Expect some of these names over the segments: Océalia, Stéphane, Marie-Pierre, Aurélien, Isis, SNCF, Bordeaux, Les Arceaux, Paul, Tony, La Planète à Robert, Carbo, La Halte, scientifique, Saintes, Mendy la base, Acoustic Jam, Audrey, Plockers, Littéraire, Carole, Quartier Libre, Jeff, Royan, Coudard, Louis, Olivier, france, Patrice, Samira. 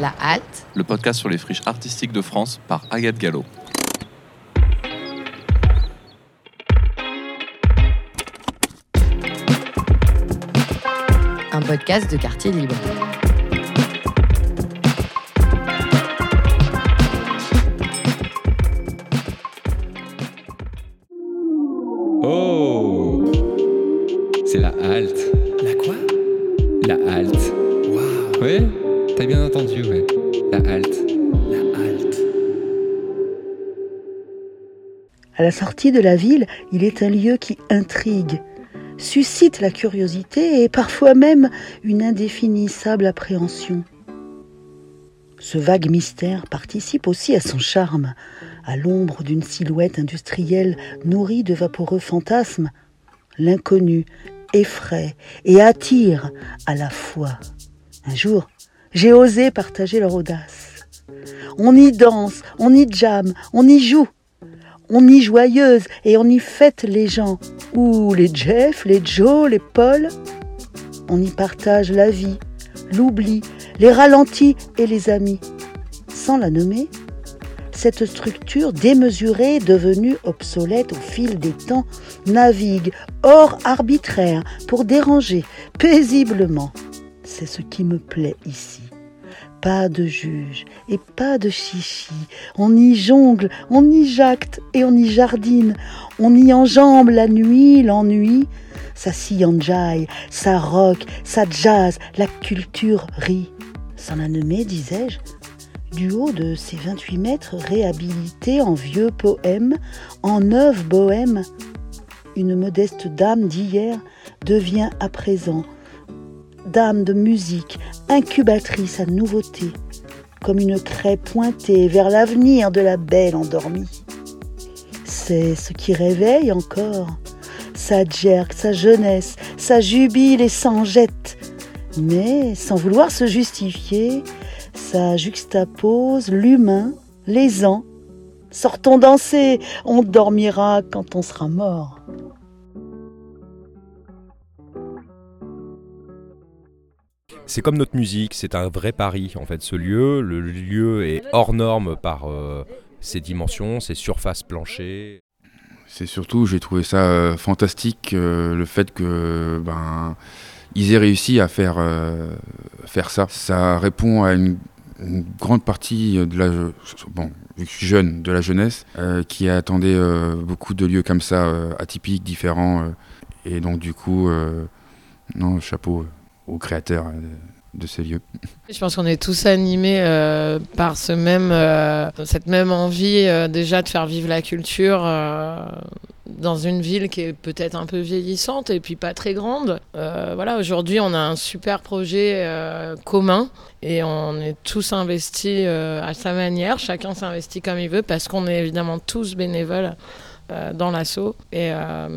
La Halte, le podcast sur les friches artistiques de France par Agathe Gallo. Un podcast de Quartier Libre. Oh, c'est la halte. La quoi? La halte. Waouh. Ouais, t'as bien entendu, ouais. La halte. La halte. À la sortie de la ville, il est un lieu qui intrigue, suscite la curiosité et parfois même une indéfinissable appréhension. Ce vague mystère participe aussi à son charme, à l'ombre d'une silhouette industrielle nourrie de vaporeux fantasmes. L'inconnu effraie et attire à la fois. Un jour, j'ai osé partager leur audace. On y danse, on y jamme, on y joue. On y joyeuse et on y fête les gens. Ou les Jeff, les Joe, les Paul. On y partage la vie, l'oubli, les ralentis et les amis. Sans la nommer, cette structure démesurée, devenue obsolète au fil des temps, navigue hors arbitraire pour déranger paisiblement. C'est ce qui me plaît ici. Pas de juge et pas de chichi. On y jongle, on y jacte et on y jardine. On y enjambe la nuit, l'ennui. Ça sillanjaille, ça rock, ça jazz, la culture rit. Sans la nommer, disais-je, du haut de ces 28 mètres réhabilités en vieux poème, en œuvre bohème. Une modeste dame d'hier devient à présent dame de musique, incubatrice à nouveauté, comme une craie pointée vers l'avenir de la belle endormie. C'est ce qui réveille encore, ça jerque, sa jeunesse, ça jubile et s'en jette. Mais, sans vouloir se justifier, ça juxtapose l'humain, les ans. Sortons danser, on dormira quand on sera mort. C'est comme notre musique, c'est un vrai pari en fait ce lieu. Le lieu est hors norme par ses dimensions, ses surfaces planchées. C'est surtout, j'ai trouvé ça fantastique, le fait que ils aient réussi à faire ça. Ça répond à une grande partie de vu que je suis jeune, de la jeunesse qui attendait beaucoup de lieux comme ça, atypiques, différents, et donc du coup, non, chapeau. Aux créateurs de ces lieux. Je pense qu'on est tous animés par cette même envie déjà de faire vivre la culture dans une ville qui est peut-être un peu vieillissante et puis pas très grande. Voilà, aujourd'hui on a un super projet commun et on est tous investis à sa manière. Chacun s'investit comme il veut parce qu'on est évidemment tous bénévoles dans l'assaut, mais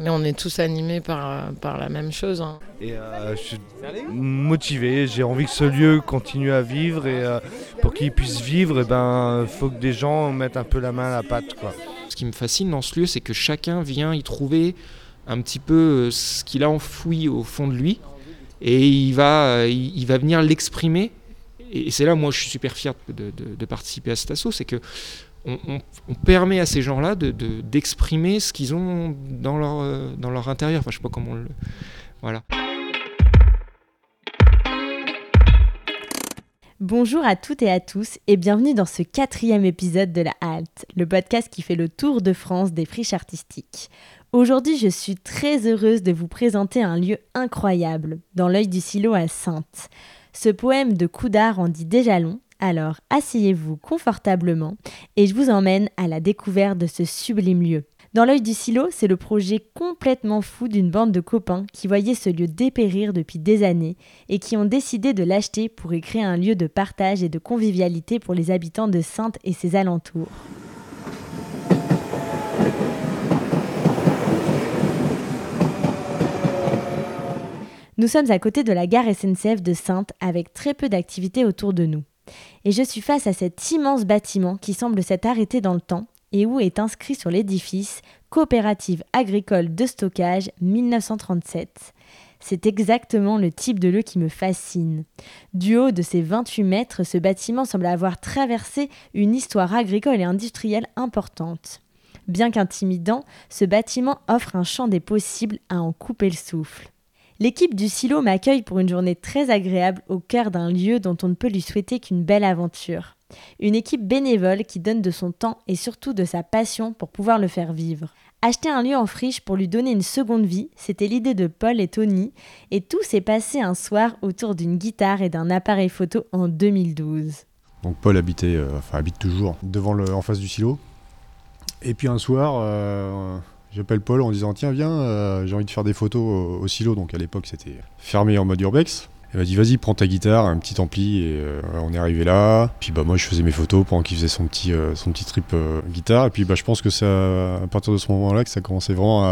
on est tous animés par la même chose. Hein. Je suis motivé, j'ai envie que ce lieu continue à vivre et pour qu'il puisse vivre, faut que des gens mettent un peu la main à la pâte, quoi. Ce qui me fascine dans ce lieu, c'est que chacun vient y trouver un petit peu ce qu'il a enfoui au fond de lui et il va venir l'exprimer. Et c'est là, moi, je suis super fier de participer à cet assaut, c'est que on permet à ces gens-là d'exprimer ce qu'ils ont dans leur intérieur. Enfin, je sais pas comment voilà. Bonjour à toutes et à tous et bienvenue dans ce 4e épisode de La Halte, le podcast qui fait le tour de France des friches artistiques. Aujourd'hui, je suis très heureuse de vous présenter un lieu incroyable, dans l'œil du silo à Saintes. Ce poème de Coudard en dit déjà long. Alors, asseyez-vous confortablement et je vous emmène à la découverte de ce sublime lieu. Dans l'œil du silo, c'est le projet complètement fou d'une bande de copains qui voyaient ce lieu dépérir depuis des années et qui ont décidé de l'acheter pour y créer un lieu de partage et de convivialité pour les habitants de Saintes et ses alentours. Nous sommes à côté de la gare SNCF de Saintes avec très peu d'activités autour de nous. Et je suis face à cet immense bâtiment qui semble s'être arrêté dans le temps et où est inscrit sur l'édifice « Coopérative agricole de stockage 1937 ». C'est exactement le type de lieu qui me fascine. Du haut de ses 28 mètres, ce bâtiment semble avoir traversé une histoire agricole et industrielle importante. Bien qu'intimidant, ce bâtiment offre un champ des possibles à en couper le souffle. L'équipe du silo m'accueille pour une journée très agréable au cœur d'un lieu dont on ne peut lui souhaiter qu'une belle aventure. Une équipe bénévole qui donne de son temps et surtout de sa passion pour pouvoir le faire vivre. Acheter un lieu en friche pour lui donner une seconde vie, c'était l'idée de Paul et Tony, et tout s'est passé un soir autour d'une guitare et d'un appareil photo en 2012. Donc Paul habite toujours en face du silo. Et puis un soir, j'appelle Paul en disant « Tiens, viens, j'ai envie de faire des photos au silo ». Donc à l'époque, c'était fermé en mode urbex. Elle m'a dit « Vas-y, prends ta guitare, un petit ampli ». Et on est arrivé là. Puis moi, je faisais mes photos pendant qu'il faisait son petit trip guitare. Et puis je pense que ça, à partir de ce moment-là, que ça commençait vraiment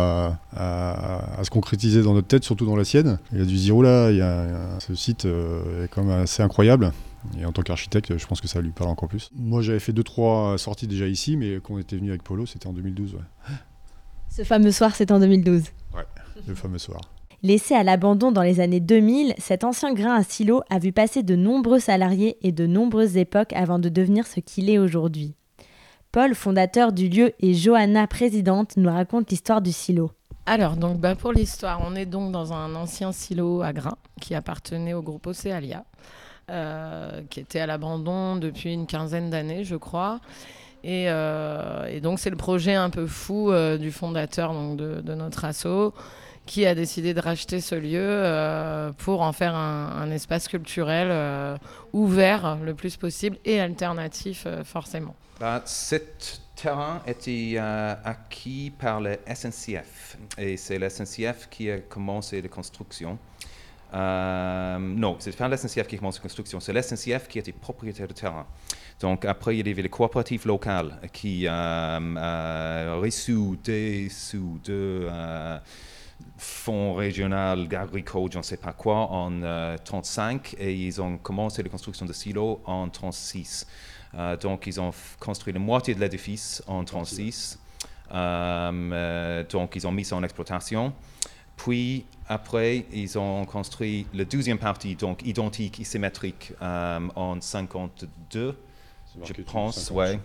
à se concrétiser dans notre tête, surtout dans la sienne. Il a dû se dire « Oula, ce site est quand même assez incroyable ». Et en tant qu'architecte, je pense que ça lui parle encore plus. Moi, j'avais fait 2-3 sorties déjà ici, mais quand on était venu avec Polo, c'était en 2012. Ouais. Ce fameux soir, c'était en 2012. Ouais, le fameux soir. Laissé à l'abandon dans les années 2000, cet ancien grain à silo a vu passer de nombreux salariés et de nombreuses époques avant de devenir ce qu'il est aujourd'hui. Paul, fondateur du lieu, et Johanna, présidente, nous racontent l'histoire du silo. Alors, donc, pour l'histoire, on est donc dans un ancien silo à grains qui appartenait au groupe Océalia. Qui était à l'abandon depuis une quinzaine d'années, je crois. Et donc, c'est le projet un peu fou du fondateur donc de notre asso qui a décidé de racheter ce lieu pour en faire un espace culturel ouvert le plus possible et alternatif, forcément. Cet terrain était acquis par le SNCF. Et c'est le SNCF qui a commencé la construction. Non, c'est pas l'SNCF qui commence la construction, c'est l'SNCF qui était propriétaire de terrain. Donc après, il y avait les coopératives locales qui reçu des sous de fonds régionaux agricoles, je ne sais pas quoi, en 1935 et ils ont commencé la construction de silos en 1936. Donc ils ont construit la moitié de l'édifice en 1936. Donc ils ont mis ça en exploitation. Puis après, ils ont construit la deuxième partie, donc identique, isymétrique, en 1952, je pense. Ouais.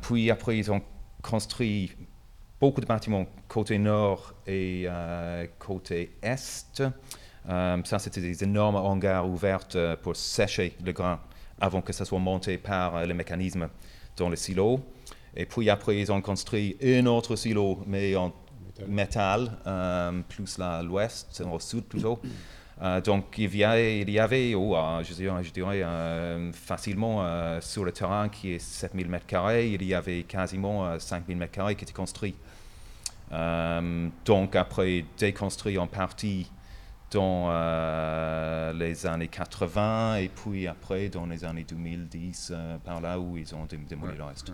Puis après, ils ont construit beaucoup de bâtiments côté nord et côté est. Ça, c'était des énormes hangars ouverts pour sécher le grain avant que ça soit monté par le mécanisme dans le silo. Et puis après, ils ont construit un autre silo, mais en métal, plus à l'ouest, au sud plutôt. Donc il y avait facilement sur le terrain qui est 7000 m2, il y avait quasiment 5000 m2 qui étaient construits. Donc après déconstruit en partie dans les années 80 et puis après dans les années 2010, par là où ils ont démoli le reste.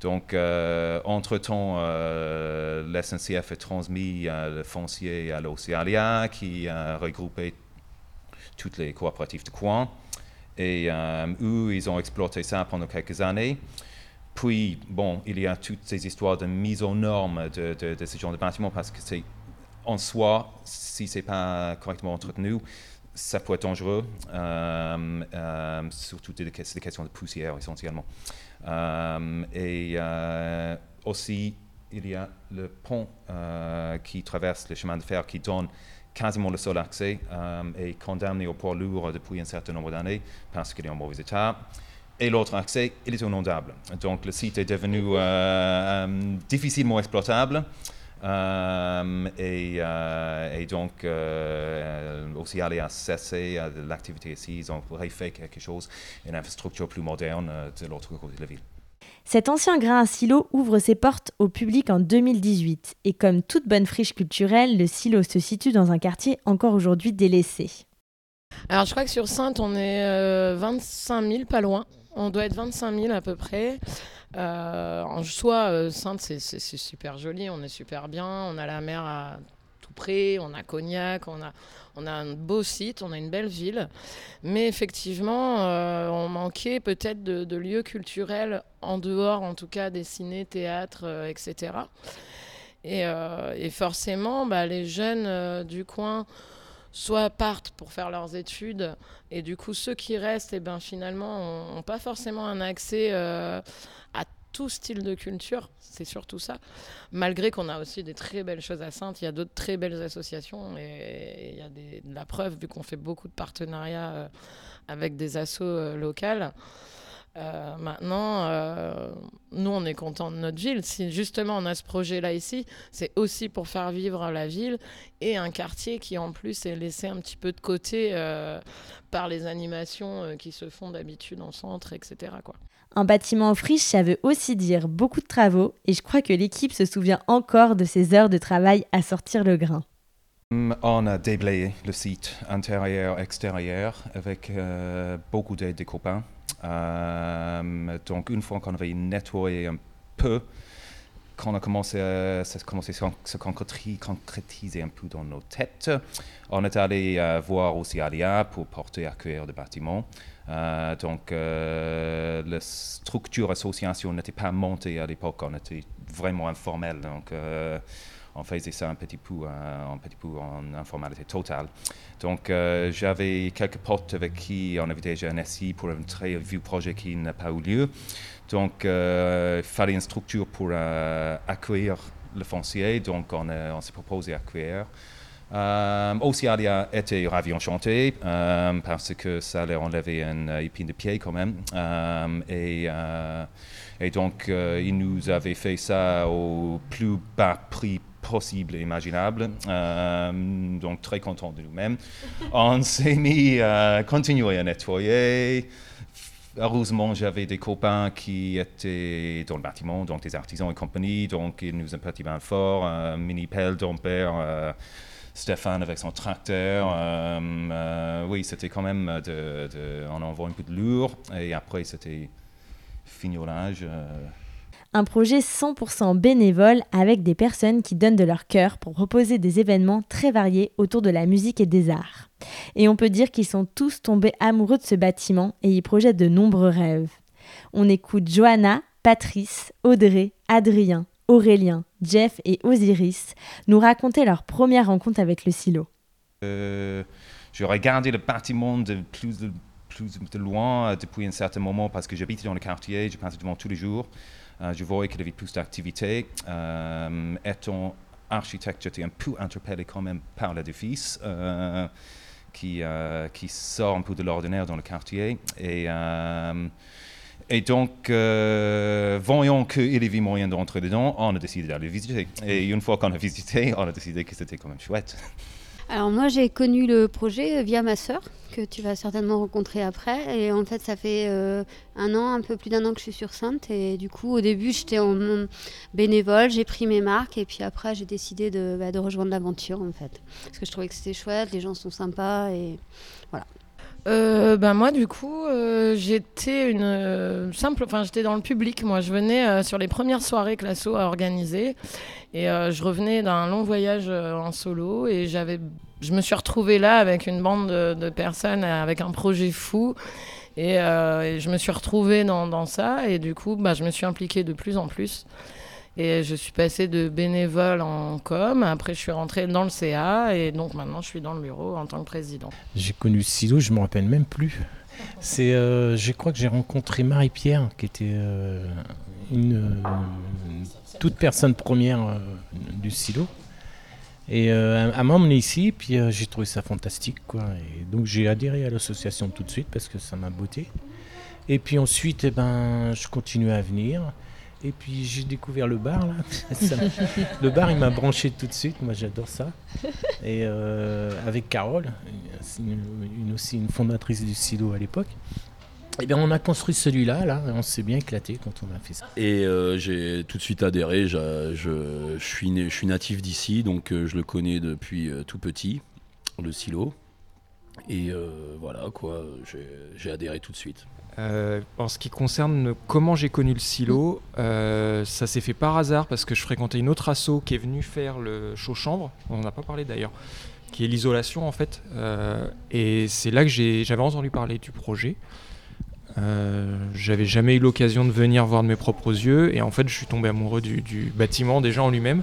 Donc, entre-temps, l'SNCF a transmis le foncier à l'Océalia, qui a regroupé toutes les coopératives de coin. Et eux, ils ont exploité ça pendant quelques années. Puis, il y a toutes ces histoires de mise aux normes de ce genre de bâtiment, parce que c'est, en soi, si ce n'est pas correctement entretenu, ça peut être dangereux, surtout des questions de poussière essentiellement. Aussi, il y a le pont qui traverse le chemin de fer qui donne quasiment le seul accès et condamné au poids lourd depuis un certain nombre d'années parce qu'il est en mauvais état. Et l'autre accès, il est inondable. Donc le site est devenu difficilement exploitable. Océalia a cessé l'activité ici, ils ont refait quelque chose, une infrastructure plus moderne de l'autre côté de la ville. Cet ancien grain à silo ouvre ses portes au public en 2018 et comme toute bonne friche culturelle, le silo se situe dans un quartier encore aujourd'hui délaissé. Alors je crois que sur Saintes on est 25 000, pas loin, on doit être 25 000 à peu près. En soi, Saintes, c'est super joli, on est super bien, on a la mer à tout près, on a Cognac, on a un beau site, on a une belle ville. Mais effectivement, on manquait peut-être de lieux culturels en dehors, en tout cas, des ciné, théâtre, etc. Et forcément, les jeunes du coin, soit partent pour faire leurs études, et du coup, ceux qui restent, finalement, n'ont pas forcément un accès à tout style de culture, c'est surtout ça. Malgré qu'on a aussi des très belles choses à Saintes, il y a d'autres très belles associations, et il y a de la preuve, vu qu'on fait beaucoup de partenariats avec des assos locales. Maintenant, nous, on est contents de notre ville. Si justement on a ce projet-là ici, c'est aussi pour faire vivre la ville et un quartier qui, en plus, est laissé un petit peu de côté par les animations qui se font d'habitude en centre, etc. quoi. Un bâtiment en friche, ça veut aussi dire beaucoup de travaux, et je crois que l'équipe se souvient encore de ses heures de travail à sortir le grain. On a déblayé le site intérieur, extérieur, avec beaucoup d'aide des copains. Donc une fois qu'on avait nettoyé un peu, quand on a commencé à se concrétiser un peu dans nos têtes, on est allé voir Océalia pour porter accueillir le bâtiment. Donc la structure association n'était pas montée à l'époque, on était vraiment informel, donc on faisait ça un petit peu en informalité totale. Donc j'avais quelques potes avec qui on avait déjà un SI pour un très vieux projet qui n'a pas eu lieu. Donc il fallait une structure pour accueillir le foncier, donc on s'est proposé accueillir. Osiris était ravi, enchanté, parce que ça leur enlevait une épine de pied quand même. Et donc ils nous avaient fait ça au plus bas prix possible et imaginable. Donc très contents de nous-mêmes. On s'est mis à continuer à nettoyer. Heureusement, j'avais des copains qui étaient dans le bâtiment, donc des artisans et compagnie. Donc ils nous ont prêté main fort, un mini-pelle d'Ampère. Stéphane avec son tracteur, oui, c'était quand même on envoie un peu de lourd et après c'était fignolage. Un projet 100% bénévole avec des personnes qui donnent de leur cœur pour proposer des événements très variés autour de la musique et des arts. Et on peut dire qu'ils sont tous tombés amoureux de ce bâtiment et y projettent de nombreux rêves. On écoute Johanna, Patrice, Audrey, Adrien, Aurélien, Jeff et Osiris nous racontaient leur première rencontre avec le silo. Je regardais le bâtiment de plus de loin depuis un certain moment parce que j'habitais dans le quartier, je passais devant tous les jours. Je voyais qu'il y avait plus d'activités. Étant architecte, j'étais un peu interpellé quand même par l'édifice qui sort un peu de l'ordinaire dans le quartier. Et donc, voyant qu'il y avait moyen d'entrer dedans, on a décidé d'aller visiter. Et une fois qu'on a visité, on a décidé que c'était quand même chouette. Alors moi, j'ai connu le projet via ma sœur, que tu vas certainement rencontrer après. Et en fait, ça fait un peu plus d'un an que je suis sur Saintes. Et du coup, au début, j'étais en bénévole, j'ai pris mes marques. Et puis après, j'ai décidé de rejoindre l'aventure, en fait. Parce que je trouvais que c'était chouette, les gens sont sympas et voilà. Moi du coup j'étais une simple, j'étais dans le public, moi je venais sur les premières soirées que l'asso a organisées et je revenais d'un long voyage en solo et je me suis retrouvée là avec une bande de personnes avec un projet fou et je me suis retrouvée dans ça et du coup je me suis impliquée de plus en plus. Et je suis passée de bénévole en com, après je suis rentrée dans le CA et donc maintenant je suis dans le bureau en tant que président. J'ai connu le silo, je ne me rappelle même plus. C'est, je crois que j'ai rencontré Marie-Pierre qui était toute personne première du silo. Et elle m'a emmené ici, puis j'ai trouvé ça fantastique, quoi. Et donc j'ai adhéré à l'association tout de suite parce que ça m'a botté. Et puis ensuite, je continuais à venir. Et puis j'ai découvert le bar là. Le bar il m'a branché tout de suite, moi j'adore ça. Et avec Carole, une fondatrice du silo à l'époque, et bien on a construit celui-là, là, on s'est bien éclaté quand on a fait ça. Et j'ai tout de suite adhéré, je suis natif d'ici, donc je le connais depuis tout petit, le silo. Et voilà quoi, j'ai adhéré tout de suite. En ce qui concerne comment j'ai connu le silo, ça s'est fait par hasard parce que je fréquentais une autre asso qui est venue faire le show chambre, on n'en a pas parlé d'ailleurs, qui est l'isolation en fait, et c'est là que j'avais entendu parler du projet. J'avais jamais eu l'occasion de venir voir de mes propres yeux et en fait je suis tombé amoureux du bâtiment déjà en lui-même.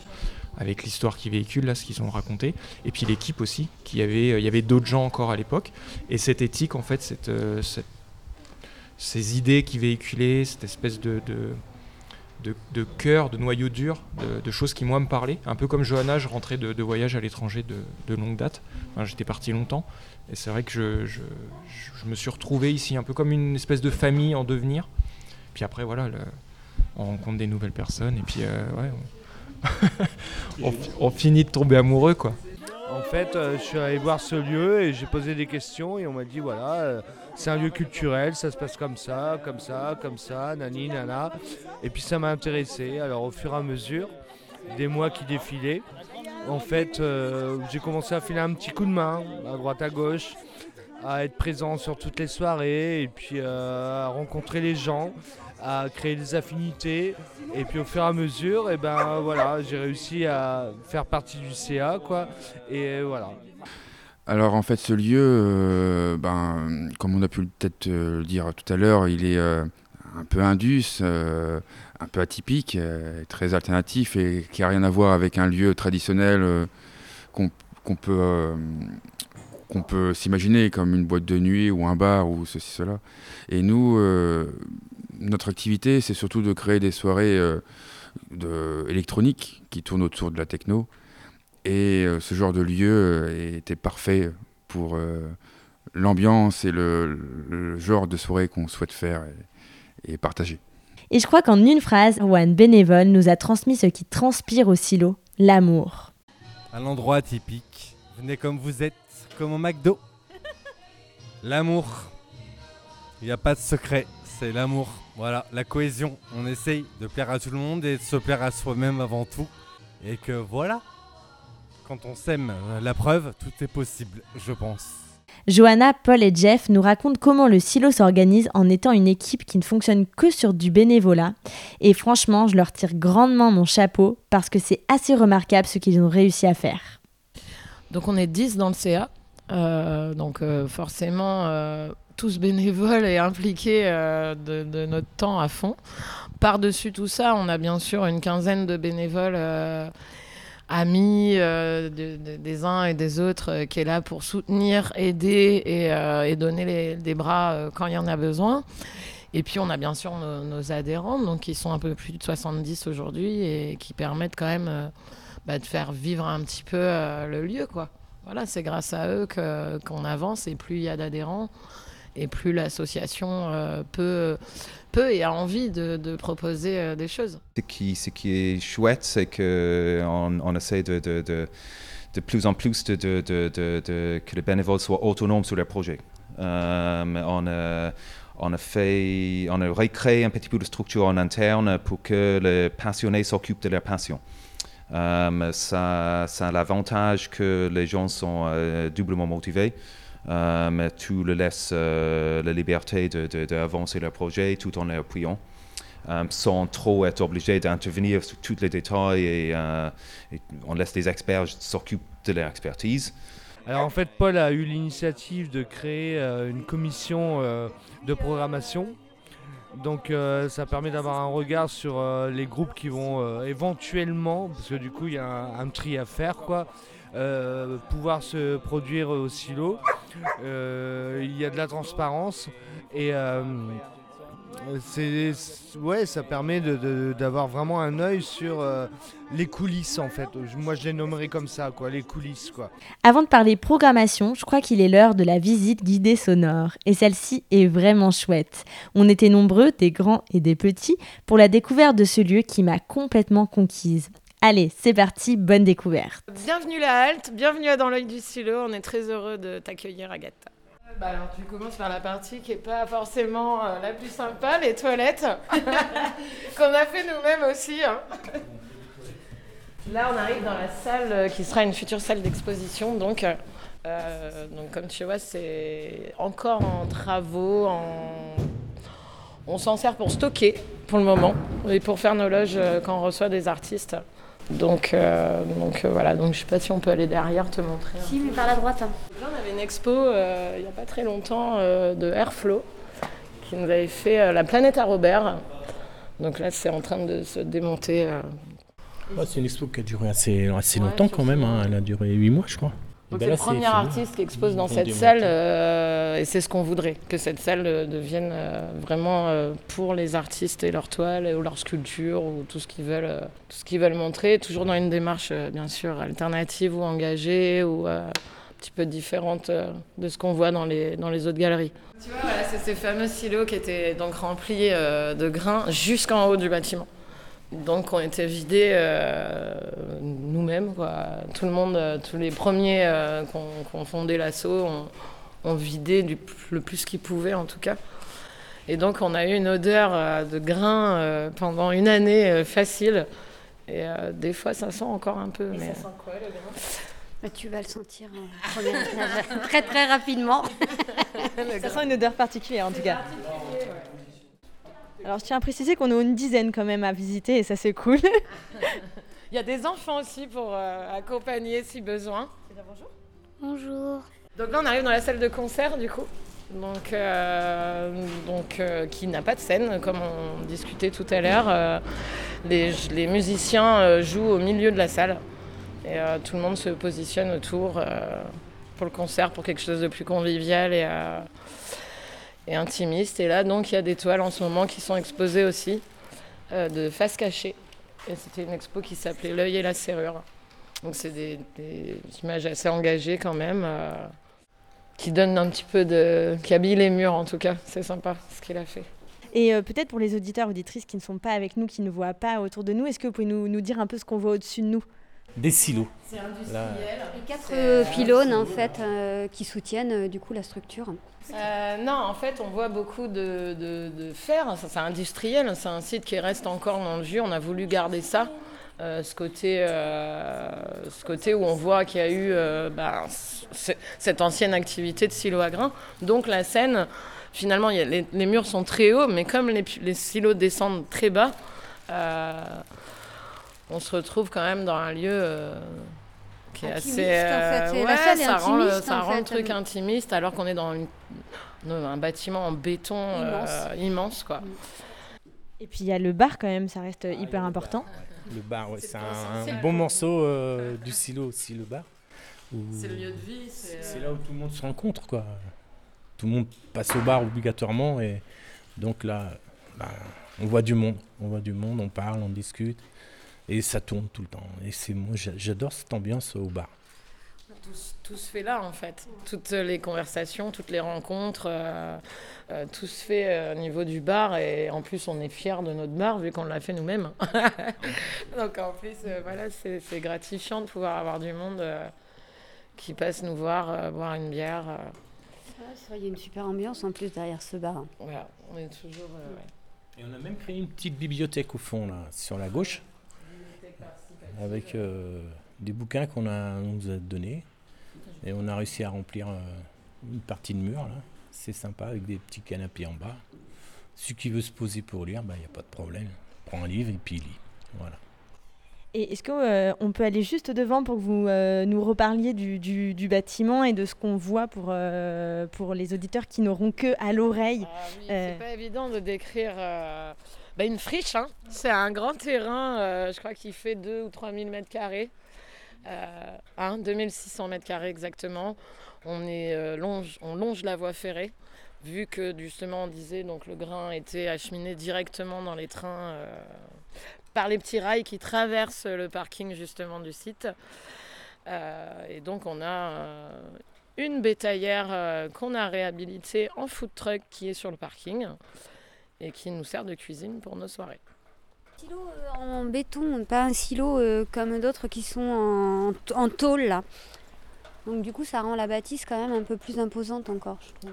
avec l'histoire qu'ils véhiculent, là, ce qu'ils ont raconté, et puis l'équipe aussi, il y avait d'autres gens encore à l'époque, et cette éthique, en fait, ces idées qu'ils véhiculaient, cette espèce de cœur, de noyau dur, de choses qui, moi, me parlaient. Un peu comme Johanna, je rentrais de voyage à l'étranger de longue date. Enfin, j'étais parti longtemps. Et c'est vrai que je me suis retrouvé ici, un peu comme une espèce de famille en devenir. Puis après, voilà, on rencontre des nouvelles personnes. Et puis, on finit de tomber amoureux, quoi. En fait, je suis allé voir ce lieu et j'ai posé des questions et on m'a dit, voilà, c'est un lieu culturel, ça se passe comme ça, comme ça, comme ça, nani, nana. Et puis ça m'a intéressé. Alors au fur et à mesure des mois qui défilaient, en fait, j'ai commencé à filer un petit coup de main à droite, à gauche, à être présent sur toutes les soirées et puis à rencontrer les gens, à créer des affinités. Et puis au fur et à mesure, et ben, voilà, j'ai réussi à faire partie du CA, quoi, et voilà. Alors en fait, ce lieu, comme on a pu peut-être le dire tout à l'heure, il est un peu indus, un peu atypique, très alternatif et qui n'a rien à voir avec un lieu traditionnel qu'on peut s'imaginer comme une boîte de nuit ou un bar ou ceci, cela. Et nous... notre activité, c'est surtout de créer des soirées électroniques qui tournent autour de la techno. Et ce genre de lieu était parfait pour l'ambiance et le genre de soirée qu'on souhaite faire et partager. Et je crois qu'en une phrase, Juan Bénévole nous a transmis ce qui transpire au silo, l'amour. Un endroit atypique. Venez comme vous êtes, comme au McDo. L'amour, il n'y a pas de secret. C'est l'amour, voilà, la cohésion. On essaye de plaire à tout le monde et de se plaire à soi-même avant tout. Et que voilà, quand on s'aime, la preuve, tout est possible, je pense. Johanna, Paul et Jeff nous racontent comment le silo s'organise en étant une équipe qui ne fonctionne que sur du bénévolat. Et franchement, je leur tire grandement mon chapeau parce que c'est assez remarquable ce qu'ils ont réussi à faire. Donc on est 10 dans le CA, forcément... tous bénévoles et impliqués de notre temps à fond. Par-dessus tout ça, on a bien sûr une quinzaine de bénévoles amis des uns et des autres qui est là pour soutenir, aider et donner des bras quand il y en a besoin. Et puis on a bien sûr nos adhérents, donc qui sont un peu plus de 70 aujourd'hui et qui permettent quand même de faire vivre un petit peu le lieu, quoi. Voilà, c'est grâce à eux qu'on avance et plus il y a d'adhérents, et plus l'association peut et a envie de proposer des choses. Ce qui est chouette, c'est qu'on essaie de plus en plus que les bénévoles soient autonomes sur leurs projets. On a recréé un petit peu de structure en interne pour que les passionnés s'occupent de leur passion. Ça a l'avantage que les gens sont doublement motivés. Tu leur laisses la liberté d'avancer leur projet tout en les appuyant, sans trop être obligé d'intervenir sur tous les détails et on laisse les experts s'occuper de leur expertise. Alors en fait, Paul a eu l'initiative de créer une commission de programmation. Donc ça permet d'avoir un regard sur les groupes qui vont éventuellement, parce que du coup il y a un tri à faire, quoi. Pouvoir se produire au silo, il y a de la transparence et ça permet d'avoir vraiment un œil sur les coulisses, en fait. Moi je les nommerais comme ça, quoi, les coulisses, quoi. Avant de parler programmation, je crois qu'il est l'heure de la visite guidée sonore et celle-ci est vraiment chouette. On était nombreux, des grands et des petits, pour la découverte de ce lieu qui m'a complètement conquise. Allez, c'est parti, bonne découverte. Bienvenue La Halte, bienvenue à Dans l'œil du silo, on est très heureux de t'accueillir, Agathe. Alors tu commences par la partie qui n'est pas forcément la plus sympa, les toilettes, qu'on a fait nous-mêmes aussi. Hein. Là on arrive dans la salle qui sera une future salle d'exposition, donc comme tu vois c'est encore en travaux, on s'en sert pour stocker pour le moment et pour faire nos loges quand on reçoit des artistes. Donc je sais pas si on peut aller derrière te montrer. Si, mais par la droite. Hein. Là, on avait une expo il y a pas très longtemps de Airflow qui nous avait fait La Planète à Robert. Donc là, c'est en train de se démonter. Ouais, c'est une expo qui a duré assez longtemps quand même, hein. Elle a duré 8 mois je crois. Donc c'est le premier artiste qui expose dans cette salle et c'est ce qu'on voudrait, que cette salle devienne vraiment pour les artistes et leurs toiles ou leurs sculptures ou tout ce qu'ils veulent montrer, toujours dans une démarche bien sûr alternative ou engagée ou un petit peu différente de ce qu'on voit dans les autres galeries. Tu vois, voilà, c'est ces fameux silos qui étaient donc remplis de grains jusqu'en haut du bâtiment. Donc on était vidés nous-mêmes, quoi. Tout le monde, tous les premiers qu'on fondait l'asso, on vidait le plus qu'ils pouvaient en tout cas. Et donc on a eu une odeur de grain pendant une année facile. Et des fois ça sent encore un peu. Mais ça sent quoi le grain ? Mais tu vas le sentir très très rapidement. Ça sent une odeur particulière en tout cas. Alors je tiens à préciser qu'on est une dizaine quand même à visiter et ça c'est cool. Il y a des enfants aussi pour accompagner si besoin. Bonjour. Bonjour. Donc là on arrive dans la salle de concert du coup, donc qui n'a pas de scène comme on discutait tout à l'heure. Les musiciens jouent au milieu de la salle et tout le monde se positionne autour pour le concert, pour quelque chose de plus convivial et intimiste. Et là, donc, il y a des toiles en ce moment qui sont exposées aussi, de face cachée. Et c'était une expo qui s'appelait « L'œil et la serrure ». Donc, c'est des images assez engagées quand même, qui donnent un petit peu qui habillent les murs, en tout cas. C'est sympa, ce qu'il a fait. Et peut-être pour les auditeurs, auditrices qui ne sont pas avec nous, qui ne voient pas autour de nous, est-ce que vous pouvez nous dire un peu ce qu'on voit au-dessus de nous ? Des silos. C'est industriel. Les quatre pylônes en fait qui soutiennent du coup la structure. Non, en fait, on voit beaucoup de fer. Ça, c'est industriel. C'est un site qui reste encore dans le jus. On a voulu garder ça, ce côté où on voit qu'il y a eu cette ancienne activité de silo à grains. Donc la scène, finalement, les murs sont très hauts, mais comme les silos descendent très bas. On se retrouve quand même dans un lieu qui est intimiste, assez... En fait. Ça rend le truc intimiste, alors qu'on est dans un bâtiment en béton immense quoi. Et puis il y a le bar quand même, ça reste hyper important. Le bar, ouais, c'est un bon morceau du silo aussi, le bar. C'est le lieu de vie. C'est là où tout le monde se rencontre, quoi. Tout le monde passe au bar obligatoirement, et donc là, on voit du monde, on parle, on discute. Et ça tourne tout le temps. Et moi, j'adore cette ambiance au bar. Tout se fait là, en fait. Toutes les conversations, toutes les rencontres, tout se fait au niveau du bar. Et en plus, on est fiers de notre bar, vu qu'on l'a fait nous-mêmes. Donc, en plus, voilà, c'est gratifiant de pouvoir avoir du monde qui passe nous voir, boire une bière. C'est vrai, il y a une super ambiance, en plus, derrière ce bar. Voilà, on est toujours... Ouais. Et on a même créé une petite bibliothèque, au fond, là, sur la gauche. Avec des bouquins qu'on nous a donnés. Et on a réussi à remplir une partie de mur. Là. C'est sympa, avec des petits canapés en bas. Celui qui veut se poser pour lire, il n'y a pas de problème. Prends un livre et puis lit. Voilà. Et est-ce qu'on peut aller juste devant pour que vous nous reparliez du bâtiment et de ce qu'on voit pour les auditeurs qui n'auront que à l'oreille. Oui, c'est pas évident de décrire... une friche, hein. C'est un grand terrain, je crois qu'il fait 2 ou 3 000 m², 2600 m² exactement. On longe la voie ferrée, vu que justement on disait donc le grain était acheminé directement dans les trains par les petits rails qui traversent le parking justement du site. Et donc on a une bétaillère qu'on a réhabilitée en food truck qui est sur le parking. Et qui nous sert de cuisine pour nos soirées. Un silo en béton, pas un silo comme d'autres qui sont en tôle là. Donc du coup ça rend la bâtisse quand même un peu plus imposante encore, je trouve.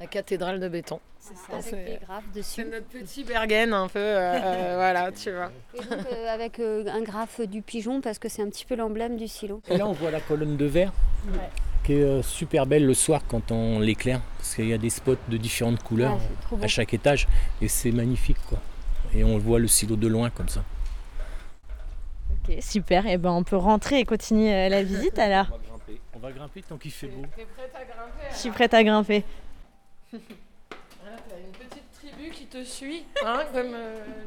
La cathédrale de béton. C'est ça, avec les graphes dessus. C'est notre petit Bergen un peu, voilà, tu vois. Et donc avec un graphe du pigeon parce que c'est un petit peu l'emblème du silo. Et là on voit la colonne de verre. Ouais. Qui est super belle le soir quand on l'éclaire parce qu'il y a des spots de différentes couleurs à chaque étage et c'est magnifique quoi. Et on voit le silo de loin comme ça. Ok, super, et on peut rentrer et continuer la visite alors. On va grimper tant qu'il fait beau. Je suis prête à grimper. Là, t'as une petite tribu début qui te suit. Hein, comme,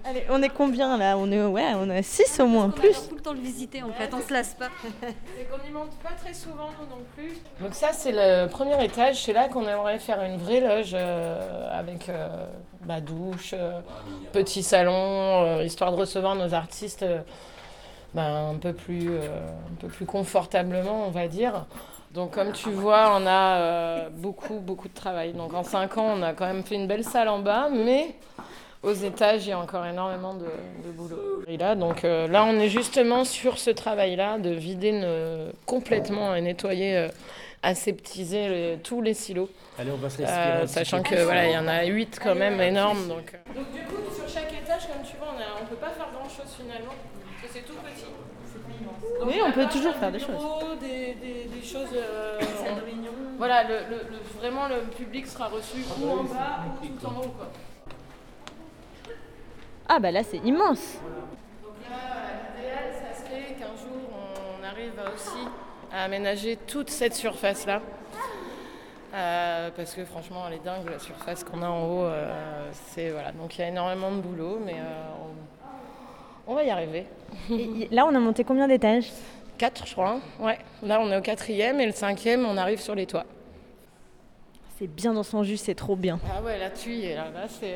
allez, on est combien là? On est 6 au moins, plus. On a tout le temps le visiter en fait, on se lasse pas. Et qu'on n'y monte pas très souvent non plus. Donc ça c'est le premier étage, c'est là qu'on aimerait faire une vraie loge avec douche, petit salon, histoire de recevoir nos artistes un peu plus confortablement, on va dire. Donc comme tu vois, on a beaucoup de travail. Donc en 5 ans, on a quand même fait une belle salle en bas, mais aux étages, il y a encore énormément de boulot. Et là, donc, là, on est justement sur ce travail-là de vider complètement et nettoyer, aseptiser tous les silos. Allez, on va se respirer sachant que il y en a 8 quand même énormes. Donc du coup, sur chaque étage, comme tu vois, on ne peut pas faire grand-chose finalement, parce que c'est tout petit. Donc, oui, on peut toujours faire des choses. Des choses voilà, vraiment le public sera reçu ou en bas ou tout en haut. Quoi. Ah bah là c'est immense. Donc là, l'idéal, ça serait qu'un jour on arrive aussi à aménager toute cette surface-là. Parce que franchement, elle est dingue, la surface qu'on a en haut. Donc il y a énormément de boulot, mais on va y arriver. Et là, on a monté combien d'étages? 4, je crois. Ouais. Là, on est au 4e et le 5e, on arrive sur les toits. C'est bien dans son jus, c'est trop bien. Ah ouais, là, tu y es. Là c'est...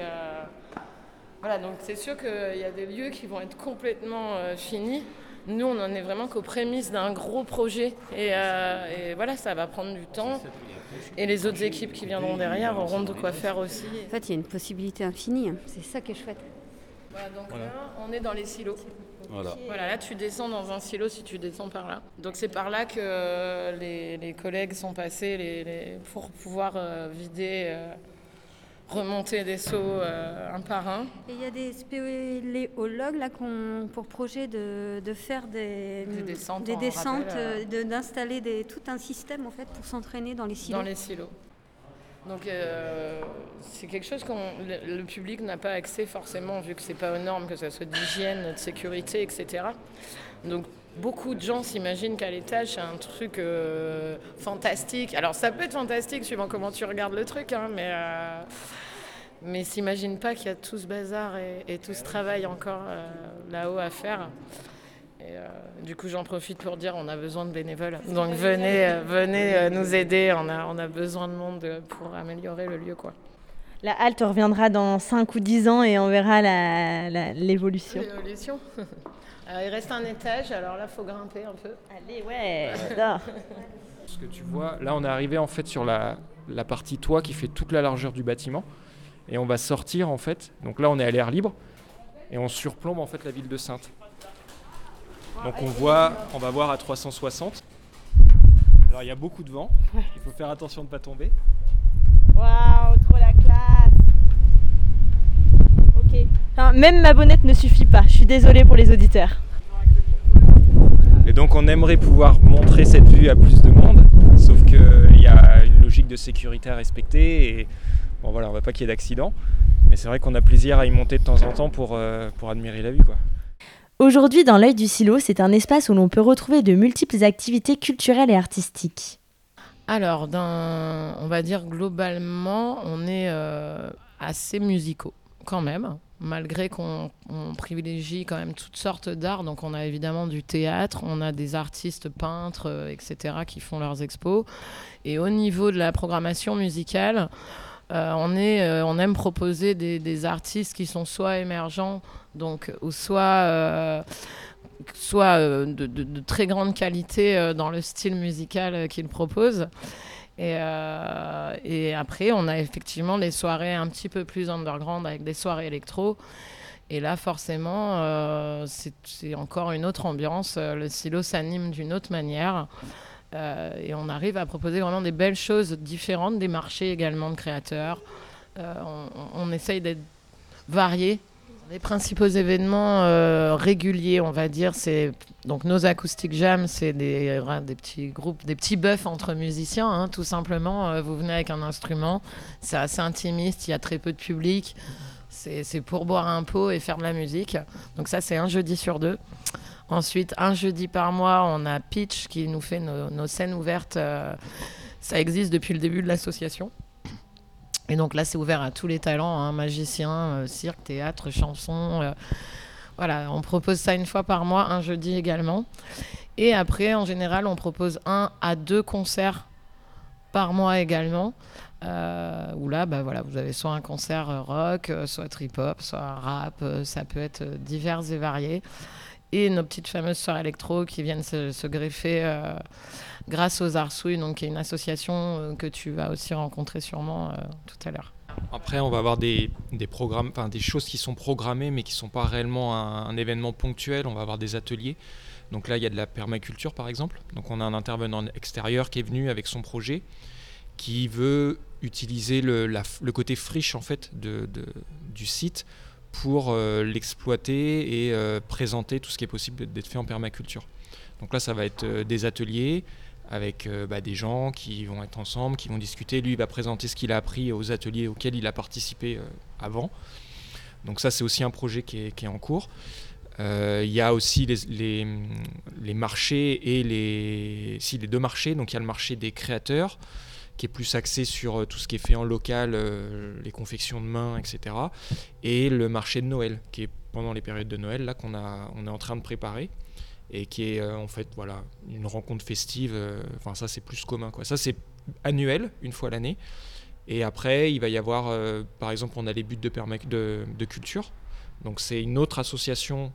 Voilà, donc c'est sûr qu'il y a des lieux qui vont être complètement finis. Nous, on en est vraiment qu'aux prémices d'un gros projet. Et voilà, ça va prendre du temps. Et les autres équipes qui viendront derrière auront de quoi faire aussi. En fait, il y a une possibilité infinie. Hein. C'est ça qui est chouette. Voilà, donc là, on est dans les silos. Voilà, là, tu descends dans un silo si tu descends par là. Donc, c'est par là que les collègues sont passés pour pouvoir vider, remonter des seaux un par un. Et il y a des spéléologues là, pour projet de faire des descentes d'installer tout un système en fait, pour s'entraîner dans les silos. Donc c'est quelque chose que le public n'a pas accès forcément, vu que c'est pas aux normes, que ce soit d'hygiène, de sécurité, etc. Donc beaucoup de gens s'imaginent qu'à l'étage c'est un truc fantastique. Alors ça peut être fantastique suivant comment tu regardes le truc, hein, mais s'imaginent pas qu'il y a tout ce bazar et tout ce travail encore là-haut à faire. Et du coup, j'en profite pour dire on a besoin de bénévoles. Donc venez nous aider, on a besoin de monde pour améliorer le lieu. Quoi. La halte reviendra dans 5 ou 10 ans et on verra l'évolution. L'évolution. Il reste un étage, alors là, il faut grimper un peu. Allez, ouais, j'adore. Ce que tu vois, là, on est arrivé en fait sur la partie toit qui fait toute la largeur du bâtiment. Et on va sortir en fait. Donc là, on est à l'air libre et on surplombe en fait la ville de Saintes. Donc on va voir à 360. Alors il y a beaucoup de vent, il faut faire attention de ne pas tomber. Waouh, trop la classe. Ok. Enfin, même ma bonnette ne suffit pas, je suis désolée pour les auditeurs. Et donc on aimerait pouvoir montrer cette vue à plus de monde, sauf qu'il y a une logique de sécurité à respecter et bon voilà, on ne va pas qu'il y ait d'accident. Mais c'est vrai qu'on a plaisir à y monter de temps en temps pour admirer la vue quoi. Aujourd'hui, dans l'œil du silo, c'est un espace où l'on peut retrouver de multiples activités culturelles et artistiques. Alors, on va dire globalement, on est assez musicaux quand même, malgré qu'on privilégie quand même toutes sortes d'arts. Donc on a évidemment du théâtre, on a des artistes peintres, etc. qui font leurs expos. Et au niveau de la programmation musicale, on aime proposer des artistes qui sont soit émergents, donc, ou soit de très grande qualité dans le style musical qu'ils proposent. Et après, on a effectivement les soirées un petit peu plus underground avec des soirées électro. Et là, forcément, c'est encore une autre ambiance. Le silo s'anime d'une autre manière. Et on arrive à proposer vraiment des belles choses différentes, des marchés également de créateurs. On essaye d'être variés. Les principaux événements réguliers, on va dire, c'est donc nos Acoustic Jam, c'est des petits groupes, des petits bœufs entre musiciens, hein, tout simplement. Vous venez avec un instrument, c'est assez intimiste, il y a très peu de public, c'est pour boire un pot et faire de la musique. Donc ça, c'est un jeudi sur 2. Ensuite, un jeudi par mois, on a Pitch qui nous fait nos scènes ouvertes. Ça existe depuis le début de l'association. Et donc là, c'est ouvert à tous les talents, hein, magicien, cirque, théâtre, chanson. Voilà, on propose ça une fois par mois, un jeudi également. Et après, en général, on propose 1 à 2 concerts par mois également. Où là, bah, voilà, vous avez soit un concert rock, soit trip-hop, soit rap. Ça peut être divers et variés. Et nos petites fameuses soirées électro qui viennent se greffer grâce aux Arceaux, donc qui est une association que tu vas aussi rencontrer sûrement tout à l'heure. Après, on va avoir des programmes, enfin des choses qui sont programmées mais qui ne sont pas réellement un événement ponctuel. On va avoir des ateliers. Donc là, il y a de la permaculture par exemple. Donc on a un intervenant extérieur qui est venu avec son projet, qui veut utiliser le côté friche en fait du site pour l'exploiter et présenter tout ce qui est possible d'être fait en permaculture. Donc là, ça va être des ateliers avec des gens qui vont être ensemble, qui vont discuter. Lui, il va présenter ce qu'il a appris aux ateliers auxquels il a participé avant. Donc ça, c'est aussi un projet qui est en cours. Il y a aussi les marchés et les deux marchés. Donc il y a le marché des créateurs, qui est plus axé sur tout ce qui est fait en local, les confections de main, etc. Et le marché de Noël, qui est pendant les périodes de Noël, là, qu'on est en train de préparer, et qui est en fait voilà, une rencontre festive. Enfin, ça, c'est plus commun, quoi. Ça, c'est annuel, une fois l'année. Et après, il va y avoir, par exemple, on a les buts de culture. Donc, c'est une autre association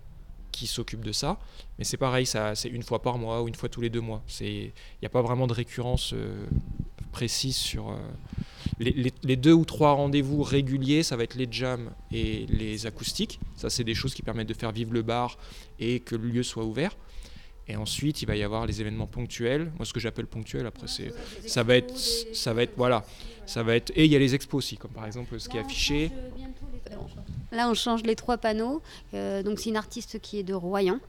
qui s'occupe de ça, mais c'est pareil, ça, c'est une fois par mois ou une fois tous les 2 mois. Il n'y a pas vraiment de récurrence précise sur les 2 ou 3 rendez-vous réguliers. Ça va être les jams et les acoustiques. Ça, c'est des choses qui permettent de faire vivre le bar et que le lieu soit ouvert. Et ensuite, il va y avoir les événements ponctuels. Moi, ce que j'appelle ponctuel, après, ça va être. Et il y a les expos aussi, comme par exemple ce qui est affiché. Là, on change les 3 panneaux. Donc, c'est une artiste qui est de Royan,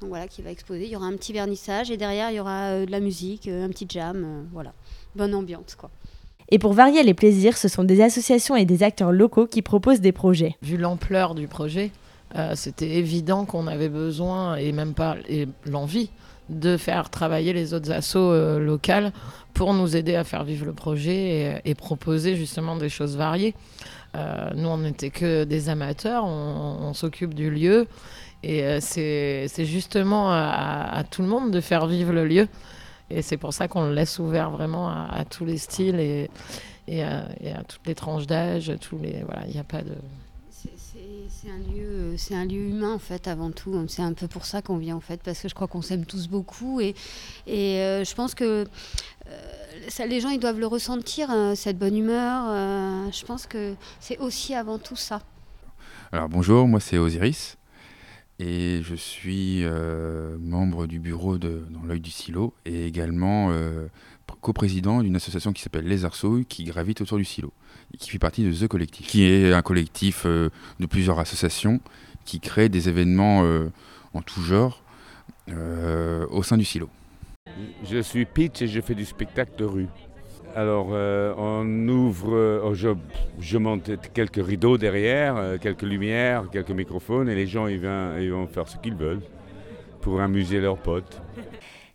donc voilà, qui va exposer. Il y aura un petit vernissage et derrière, il y aura de la musique, un petit jam. Voilà, bonne ambiance, quoi. Et pour varier les plaisirs, ce sont des associations et des acteurs locaux qui proposent des projets. Vu l'ampleur du projet, c'était évident qu'on avait besoin et l'envie de faire travailler les autres assos locales pour nous aider à faire vivre le projet et proposer justement des choses variées. Nous, on n'était que des amateurs, on s'occupe du lieu et c'est justement à tout le monde de faire vivre le lieu. Et c'est pour ça qu'on le laisse ouvert vraiment à tous les styles et à toutes les tranches d'âge. Voilà, il n'y a pas de... C'est un lieu humain en fait avant tout. C'est un peu pour ça qu'on vient en fait, parce que je crois qu'on s'aime tous beaucoup et je pense que ça, les gens ils doivent le ressentir, cette bonne humeur. Je pense que c'est aussi avant tout ça. Alors bonjour, moi c'est Osiris et je suis membre du bureau de Dans l'œil du silo et également coprésident d'une association qui s'appelle Les Arceaux qui gravite autour du silo. Qui fait partie de The Collectif, qui est un collectif de plusieurs associations qui crée des événements en tout genre au sein du silo. Je suis Pitch et je fais du spectacle de rue. Alors on ouvre, je monte quelques rideaux derrière, quelques lumières, quelques microphones et les gens ils vont faire ce qu'ils veulent pour amuser leurs potes.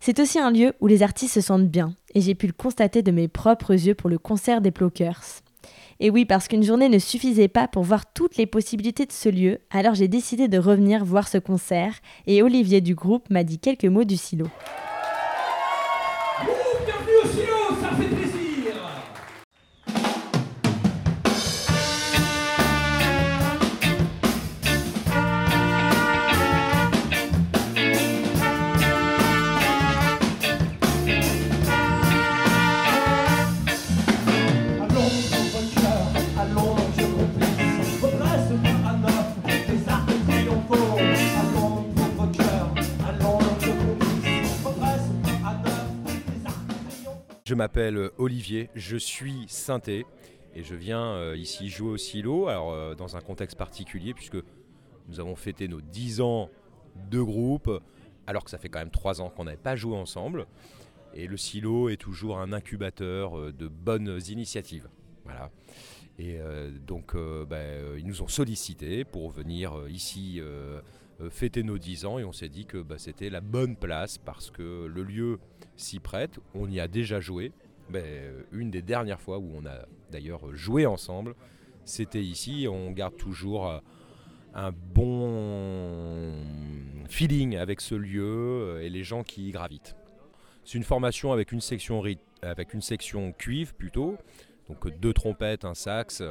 C'est aussi un lieu où les artistes se sentent bien et j'ai pu le constater de mes propres yeux pour le concert des Plockers. Et oui, parce qu'une journée ne suffisait pas pour voir toutes les possibilités de ce lieu, alors j'ai décidé de revenir voir ce concert, et Olivier du groupe m'a dit quelques mots du silo. Bienvenue au silo, ça fait plaisir. Je m'appelle Olivier, je suis Saintes et je viens ici jouer au silo, alors dans un contexte particulier puisque nous avons fêté nos 10 ans de groupe alors que ça fait quand même 3 ans qu'on n'avait pas joué ensemble et le silo est toujours un incubateur de bonnes initiatives. Voilà. Et ils nous ont sollicités pour venir ici fêter nos 10 ans et on s'est dit que c'était la bonne place parce que le lieu s'y prête, on y a déjà joué, une des dernières fois où on a d'ailleurs joué ensemble, c'était ici. On garde toujours un bon feeling avec ce lieu et les gens qui y gravitent. C'est une formation avec une section, cuivre plutôt, donc 2 trompettes, un sax,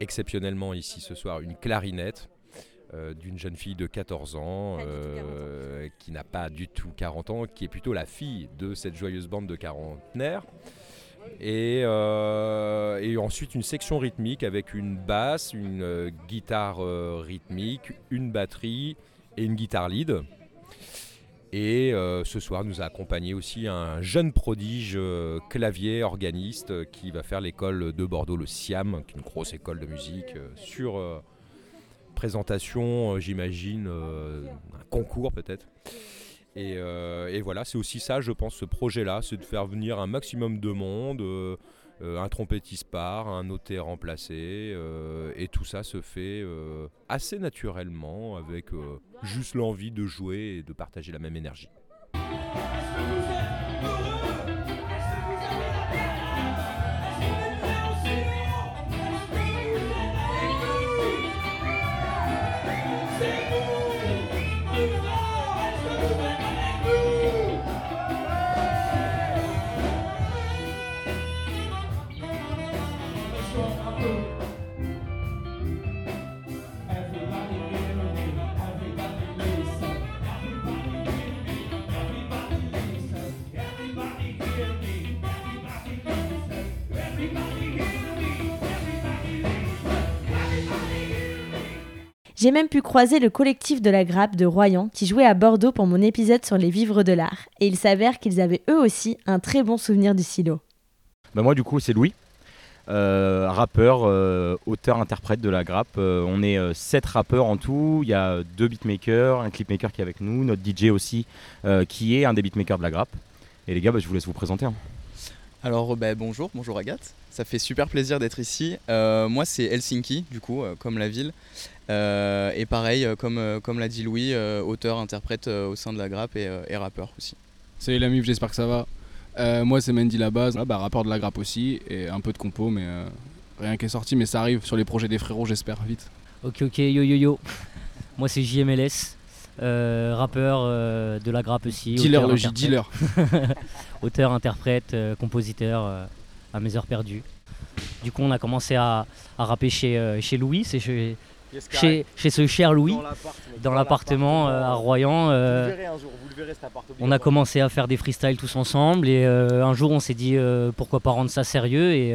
exceptionnellement ici ce soir une clarinette d'une jeune fille de 14 ans qui n'a pas du tout 40 ans, qui est plutôt la fille de cette joyeuse bande de quarantenaires. Et ensuite une section rythmique avec une basse, une guitare rythmique, une batterie et une guitare lead. Et ce soir nous a accompagné aussi un jeune prodige clavier organiste qui va faire l'école de Bordeaux, le SIAM, qui est une grosse école de musique, sur présentation, j'imagine, un concours peut-être. Et voilà, c'est aussi ça, je pense, ce projet-là, c'est de faire venir un maximum de monde, un trompettiste part, un notaire remplacé, et tout ça se fait assez naturellement, avec juste l'envie de jouer et de partager la même énergie. J'ai même pu croiser le collectif de la grappe de Royan qui jouait à Bordeaux pour mon épisode sur les vivres de l'art. Et il s'avère qu'ils avaient eux aussi un très bon souvenir du silo. Bah moi du coup c'est Louis, rappeur, auteur-interprète de la grappe. On est 7 rappeurs en tout, il y a 2 beatmakers, un clipmaker qui est avec nous, notre DJ aussi qui est un des beatmakers de la grappe. Et les gars, je vous laisse vous présenter. Alors bonjour Agathe, ça fait super plaisir d'être ici. Moi c'est Helsinki du coup, comme la ville, et pareil comme l'a dit Louis, auteur, interprète au sein de la grappe et rappeur aussi. Salut la mif, j'espère que ça va. Moi c'est Mendy la base, rappeur de la grappe aussi et un peu de compo mais rien qui est sorti, mais ça arrive sur les projets des frérots j'espère vite. Ok yo. Moi c'est JMLS. Rappeur de la grappe aussi. Dealer. Auteur, interprète, compositeur à mes heures perdues. Du coup on a commencé à rapper chez Louis, c'est chez ce cher Louis, dans l'appartement à Royan. Vous le verrez cet appartement. On a commencé à faire des freestyles tous ensemble et un jour on s'est dit pourquoi pas rendre ça sérieux et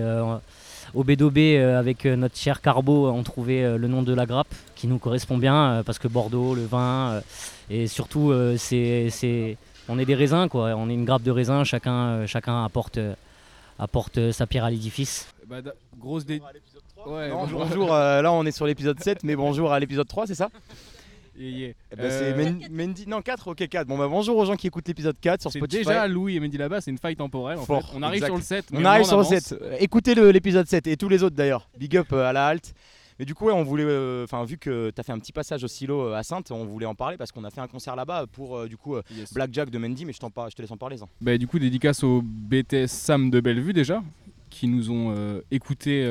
au B2B avec notre cher Carbo on trouvait le nom de la grappe qui nous correspond bien parce que Bordeaux, le vin et surtout on est des raisins quoi, on est une grappe de raisins, chacun apporte sa pierre à l'édifice. Grosse dé... Ouais, bonjour. Là on est sur l'épisode 7 mais bonjour à l'épisode 3 c'est ça? Yeah. C'est Mendy, non 4, ok 4. Bonjour aux gens qui écoutent l'épisode 4 sur Spotify. Déjà Louis et Mendy là-bas, c'est une faille temporelle. En fait. On arrive sur le 7. Écoutez l'épisode 7 et tous les autres d'ailleurs. Big up à la halte. Mais du coup, on voulait, vu que tu as fait un petit passage au silo à Saintes, on voulait en parler parce qu'on a fait un concert là-bas pour Blackjack de Mendy, mais je te laisse en parler. Ça. Du coup, dédicace au BTS SAM de Bellevue déjà, qui nous ont écoutés.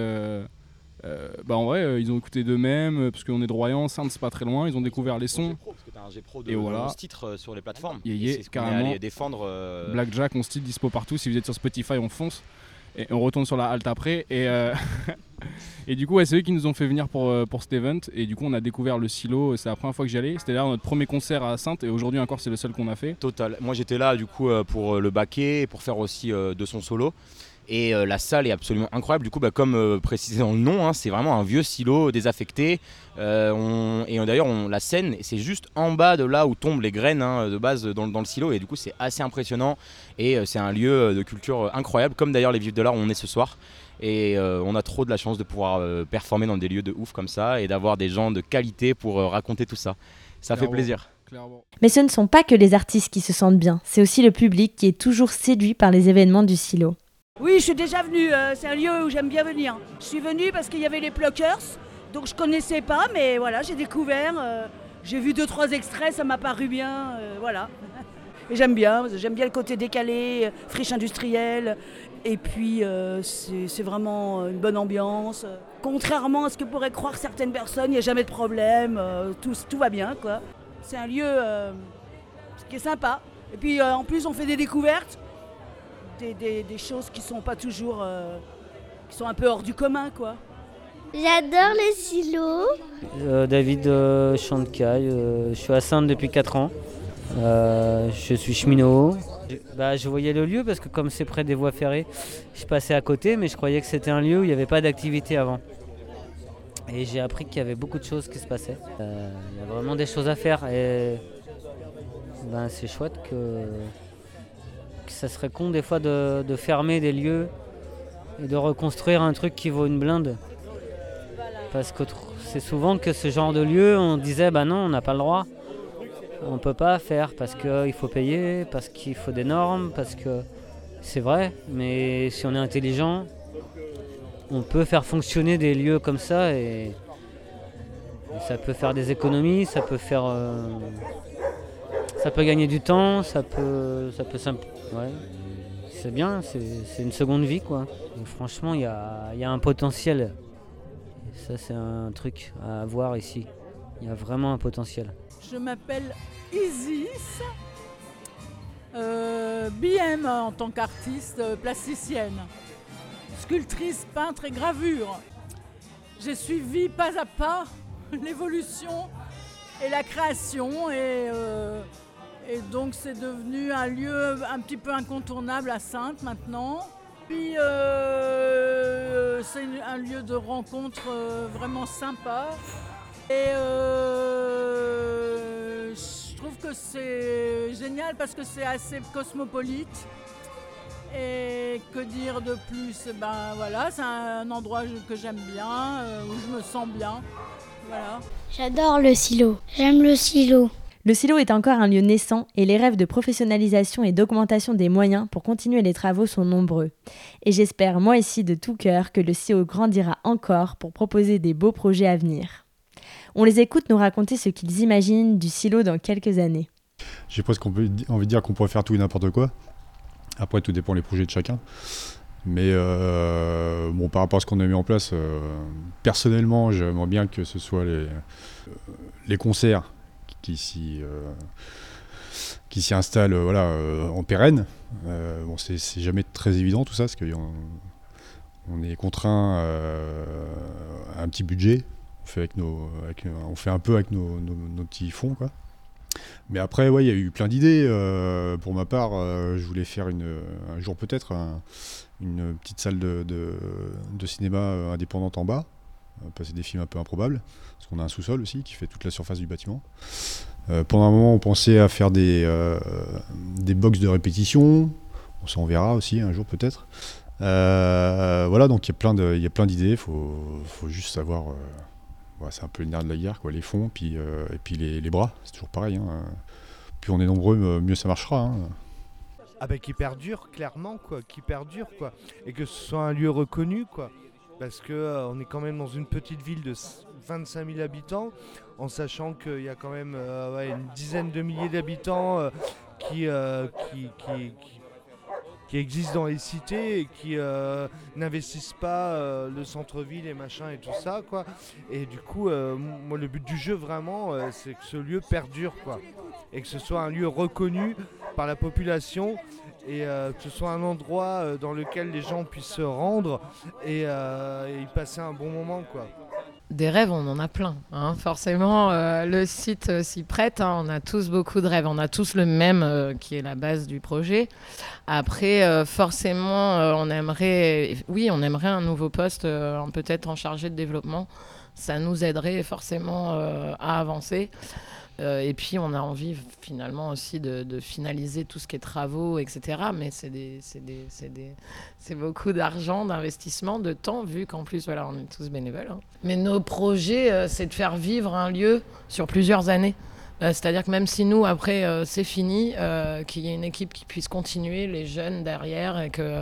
En vrai, ils ont écouté d'eux-mêmes parce qu'on est de Royan, Saintes c'est pas très loin, ils ont découvert les sons. Parce que t'as un G-Pro de 11 titres sur les plateformes. C'est ce qu'on est allé défendre. Blackjack, 11 titres dispo partout. Si vous êtes sur Spotify, on fonce. Et on retourne sur la halte après. Et du coup, c'est eux qui nous ont fait venir pour cet event. Et du coup, on a découvert le silo. C'est la première fois que j'y allais. C'était là notre premier concert à Saintes. Et aujourd'hui encore, c'est le seul qu'on a fait. Total. Moi, j'étais là du coup pour le baquer, pour faire aussi de son solo. Et la salle est absolument incroyable. Du coup, comme précisé dans le nom, c'est vraiment un vieux silo désaffecté. La scène, c'est juste en bas de là où tombent les graines de base dans le silo. Et du coup, c'est assez impressionnant. Et c'est un lieu de culture incroyable, comme d'ailleurs les Vivres de l'Art où on est ce soir. Et on a trop de la chance de pouvoir performer dans des lieux de ouf comme ça et d'avoir des gens de qualité pour raconter tout ça. Ça fait plaisir. Mais ce ne sont pas que les artistes qui se sentent bien. C'est aussi le public qui est toujours séduit par les événements du silo. Oui, je suis déjà venue, c'est un lieu où j'aime bien venir. Je suis venue parce qu'il y avait les Plockers, donc je ne connaissais pas, mais voilà, j'ai découvert, j'ai vu 2-3 extraits, ça m'a paru bien, voilà. Et j'aime bien le côté décalé, friche industrielle, Et puis, c'est vraiment une bonne ambiance. Contrairement à ce que pourraient croire certaines personnes, il n'y a jamais de problème, tout va bien, quoi. C'est un lieu qui est sympa. Et puis, en plus, on fait des découvertes, des choses qui sont pas toujours... qui sont un peu hors du commun, quoi. J'adore les silos. David Chantecaille, je suis à Saintes depuis 4 ans. Je suis cheminot. Je voyais le lieu parce que comme c'est près des voies ferrées, je passais à côté, mais je croyais que c'était un lieu où il n'y avait pas d'activité avant. Et j'ai appris qu'il y avait beaucoup de choses qui se passaient. Il y a vraiment des choses à faire et c'est chouette que ça serait con des fois de fermer des lieux et de reconstruire un truc qui vaut une blinde. Parce que c'est souvent que ce genre de lieu, on disait, non, on n'a pas le droit. On ne peut pas faire parce qu'il faut payer, parce qu'il faut des normes, parce que c'est vrai. Mais si on est intelligent, on peut faire fonctionner des lieux comme ça et ça peut faire des économies, ça peut faire... ça peut gagner du temps, ça peut ouais. C'est bien, c'est une seconde vie, quoi. Donc, franchement, il y a un potentiel. Ça, c'est un truc à voir ici. Il y a vraiment un potentiel. Je m'appelle Isis, BM en tant qu'artiste plasticienne, sculptrice, peintre et gravure. J'ai suivi pas à pas l'évolution et la création et donc c'est devenu un lieu un petit peu incontournable à Saintes maintenant. Puis c'est un lieu de rencontre vraiment sympa. Et je trouve que c'est génial parce que c'est assez cosmopolite. Et que dire de plus ? Voilà, c'est un endroit que j'aime bien, où je me sens bien. Voilà. J'adore le silo. J'aime le silo. Le silo est encore un lieu naissant et les rêves de professionnalisation et d'augmentation des moyens pour continuer les travaux sont nombreux. Et j'espère moi ici de tout cœur que le silo grandira encore pour proposer des beaux projets à venir. On les écoute nous raconter ce qu'ils imaginent du silo dans quelques années. J'ai presque envie de dire qu'on pourrait faire tout et n'importe quoi. Après, tout dépend des projets de chacun. Mais par rapport à ce qu'on a mis en place, personnellement, j'aimerais bien que ce soit les concerts qui s'y installent en pérenne. C'est jamais très évident tout ça, parce qu'on est contraint à un petit budget. On fait un peu avec nos petits fonds, quoi. Mais après, il y a eu plein d'idées. Pour ma part, je voulais faire un jour peut-être une petite salle de cinéma indépendante en bas, passer des films un peu improbables, parce qu'on a un sous-sol aussi qui fait toute la surface du bâtiment. Pendant un moment, on pensait à faire des box de répétition. On s'en verra aussi un jour peut-être. Donc il y a plein d'idées. Faut juste savoir. C'est un peu le nerf de la guerre, quoi, les fonds et puis les bras, c'est toujours pareil. Hein. Plus on est nombreux, mieux ça marchera. Hein. Qui perdure, clairement, quoi, et que ce soit un lieu reconnu, quoi. Parce qu'on est quand même dans une petite ville de 25 000 habitants, en sachant qu'il y a quand même une dizaine de milliers d'habitants qui existent dans les cités et qui n'investissent pas le centre-ville et machin et tout ça, quoi. Et du coup, moi, le but du jeu, vraiment, c'est que ce lieu perdure, quoi. Et que ce soit un lieu reconnu par la population et que ce soit un endroit dans lequel les gens puissent se rendre et y passer un bon moment, quoi. Des rêves, on en a plein, hein. Forcément, le site s'y prête, hein. On a tous beaucoup de rêves, on a tous le même qui est la base du projet. Après, forcément, on aimerait un nouveau poste, peut-être en chargé de développement. Ça nous aiderait forcément à avancer. Et puis, on a envie finalement aussi de finaliser tout ce qui est travaux, etc. Mais c'est beaucoup d'argent, d'investissement, de temps, vu qu'en plus, on est tous bénévoles. Hein. Mais nos projets, c'est de faire vivre un lieu sur plusieurs années. C'est-à-dire que même si nous, après, c'est fini, qu'il y ait une équipe qui puisse continuer, les jeunes derrière, et que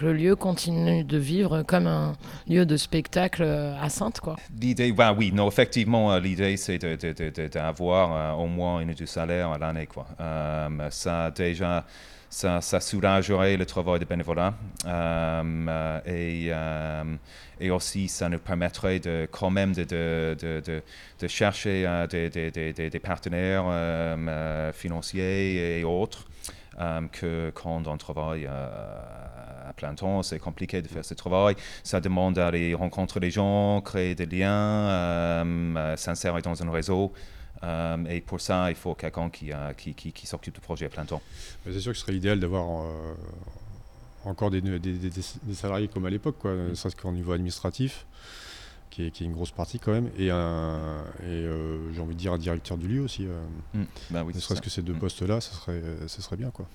le lieu continue de vivre comme un lieu de spectacle à Saintes, quoi. L'idée, effectivement, l'idée, c'est d'avoir au moins un salaire à l'année, quoi. Ça, déjà... ça soulagerait le travail de bénévolat et aussi ça nous permettrait de chercher des partenaires financiers et autres que quand on travaille à plein temps, c'est compliqué de faire ce travail. Ça demande d'aller rencontrer les gens, créer des liens, s'insérer dans un réseau. Et pour ça, il faut quelqu'un qui s'occupe du projet à plein temps. Mais c'est sûr que ce serait idéal d'avoir encore des salariés comme à l'époque, quoi, ne serait-ce qu'au niveau administratif, qui est une grosse partie quand même, et j'ai envie de dire un directeur du lieu aussi. Oui, ne serait-ce que ces deux postes-là, ça serait bien, quoi.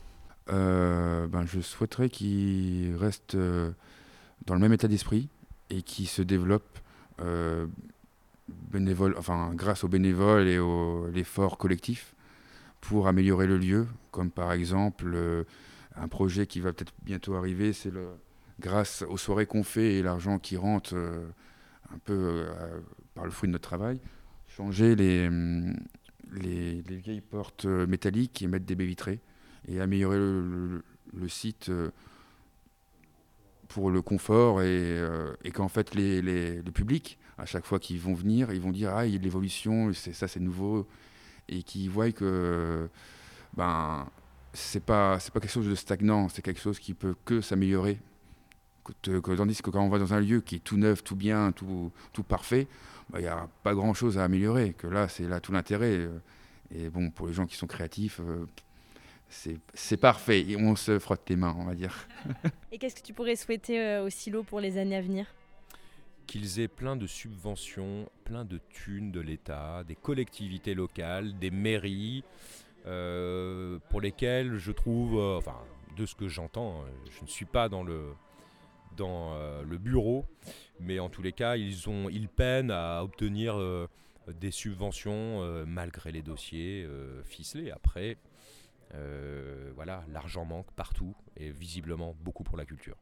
Je souhaiterais qu'ils restent dans le même état d'esprit et qu'ils se développent grâce aux bénévoles et à l'effort collectif pour améliorer le lieu, comme par exemple un projet qui va peut-être bientôt arriver, c'est grâce aux soirées qu'on fait et l'argent qui rentre par le fruit de notre travail, changer les vieilles portes métalliques et mettre des baies vitrées et améliorer le site pour le confort et qu'en fait le public, à chaque fois qu'ils vont venir, ils vont dire « Ah, il y a de l'évolution, c'est nouveau », et qu'ils voient que c'est pas quelque chose de stagnant, c'est quelque chose qui peut que s'améliorer. Tandis que quand on va dans un lieu qui est tout neuf, tout bien, tout parfait, il n'y a pas grand-chose à améliorer, que là, c'est là tout l'intérêt. Et bon, pour les gens qui sont créatifs, c'est parfait, et on se frotte les mains, on va dire. Et qu'est-ce que tu pourrais souhaiter au silo pour les années à venir ? Qu'ils aient plein de subventions, plein de thunes de l'État, des collectivités locales, des mairies, pour lesquelles je trouve, de ce que j'entends, je ne suis pas dans le bureau, mais en tous les cas, ils peinent à obtenir des subventions malgré les dossiers ficelés. Après, l'argent manque partout et visiblement beaucoup pour la culture.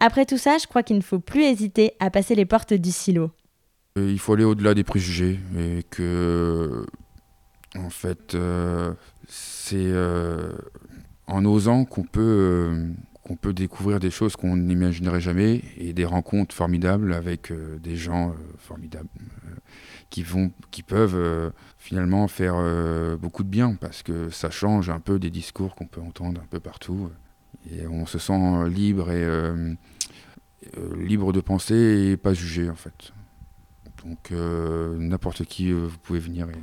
Après tout ça, je crois qu'il ne faut plus hésiter à passer les portes du silo. Il faut aller au-delà des préjugés et que, en fait, c'est en osant qu'on peut découvrir des choses qu'on n'imaginerait jamais et des rencontres formidables avec des gens formidables qui peuvent finalement faire beaucoup de bien, parce que ça change un peu des discours qu'on peut entendre un peu partout. Et on se sent libre et libre de penser et pas jugé, en fait. Donc n'importe qui, vous pouvez venir et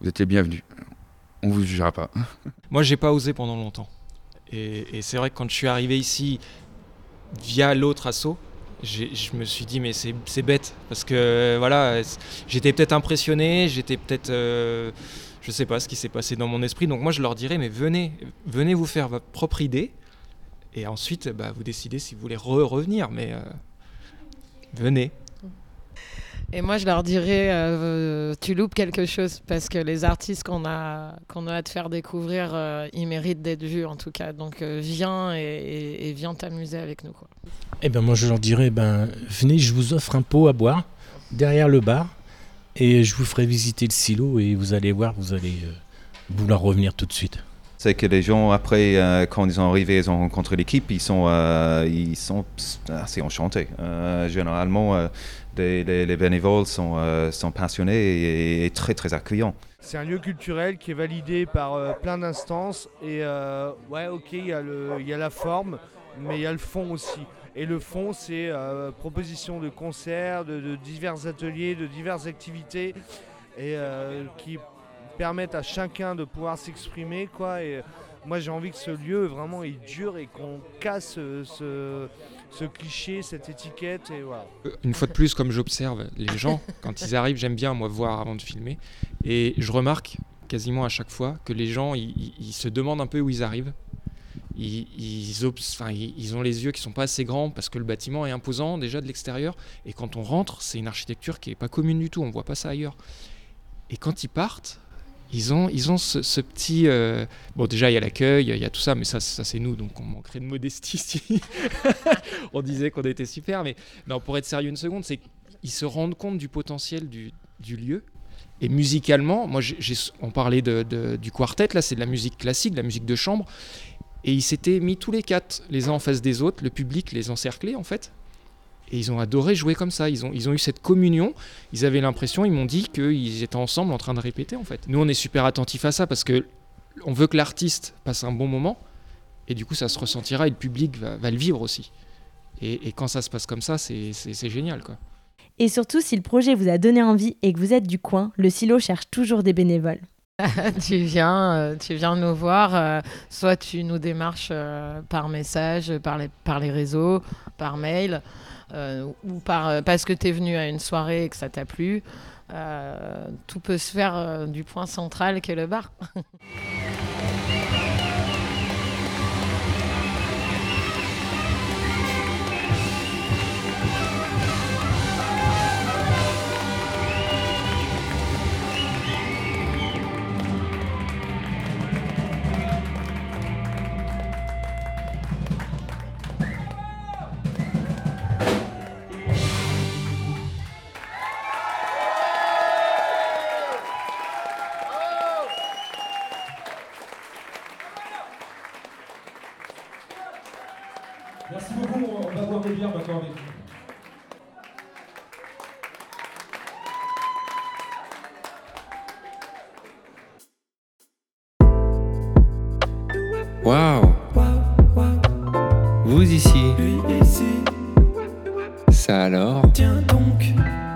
vous êtes les bienvenus. On ne vous jugera pas. Moi, j'ai pas osé pendant longtemps. Et c'est vrai que quand je suis arrivé ici via l'autre asso, je me suis dit mais c'est bête, parce que voilà, j'étais peut-être impressionné, je sais pas ce qui s'est passé dans mon esprit, donc moi je leur dirais mais venez vous faire votre propre idée et ensuite vous décidez si vous voulez revenir, mais venez. Et moi je leur dirais tu loupes quelque chose, parce que les artistes qu'on a à te faire découvrir, ils méritent d'être vus en tout cas, donc viens et viens t'amuser avec nous, quoi. Et moi je leur dirais venez, je vous offre un pot à boire derrière le bar. Et je vous ferai visiter le silo et vous allez voir, vous allez vouloir revenir tout de suite. C'est que les gens, après, quand ils sont arrivés, ils ont rencontré l'équipe, ils sont assez enchantés. Généralement, les bénévoles sont passionnés et très, très accueillants. C'est un lieu culturel qui est validé par plein d'instances. Et il y a la forme, mais il y a le fond aussi. Et le fond, c'est propositions de concerts, de divers ateliers, de diverses activités et qui permettent à chacun de pouvoir s'exprimer, quoi. Et moi, j'ai envie que ce lieu, vraiment, il dure et qu'on casse ce cliché, cette étiquette. Et voilà. Une fois de plus, comme j'observe les gens, quand ils arrivent, j'aime bien, moi, voir avant de filmer. Et je remarque quasiment à chaque fois que les gens, ils se demandent un peu où ils arrivent. Ils ont les yeux qui sont pas assez grands parce que le bâtiment est imposant déjà de l'extérieur, et quand on rentre, c'est une architecture qui est pas commune du tout, on voit pas ça ailleurs. Et quand ils partent, ils ont ce petit déjà il y a l'accueil, il y a tout ça, mais ça c'est nous, donc on manquerait de modestie si on disait qu'on était super. Mais non, pour être sérieux une seconde, c'est qu'ils se rendent compte du potentiel du lieu Et musicalement, moi, on parlait du quartet, là, c'est de la musique classique, de la musique de chambre. Et ils s'étaient mis tous les quatre, les uns en face des autres, le public les encerclait, en fait. Et ils ont adoré jouer comme ça, ils ont eu cette communion, ils avaient l'impression, ils m'ont dit qu'ils étaient ensemble en train de répéter, en fait. Nous, on est super attentifs à ça, parce qu'on veut que l'artiste passe un bon moment, et du coup, ça se ressentira, et le public va le vivre aussi. Et quand ça se passe comme ça, c'est génial, quoi. Et surtout, si le projet vous a donné envie et que vous êtes du coin, le silo cherche toujours des bénévoles. Tu viens nous voir, soit tu nous démarches par message, par les réseaux, par mail, ou parce que tu es venu à une soirée et que ça t'a plu. Tout peut se faire du point central qu'est le bar. Merci beaucoup, on va boire des bières maintenant avec vous. Waouh! Vous ici? Lui ici. Ça alors? Tiens donc!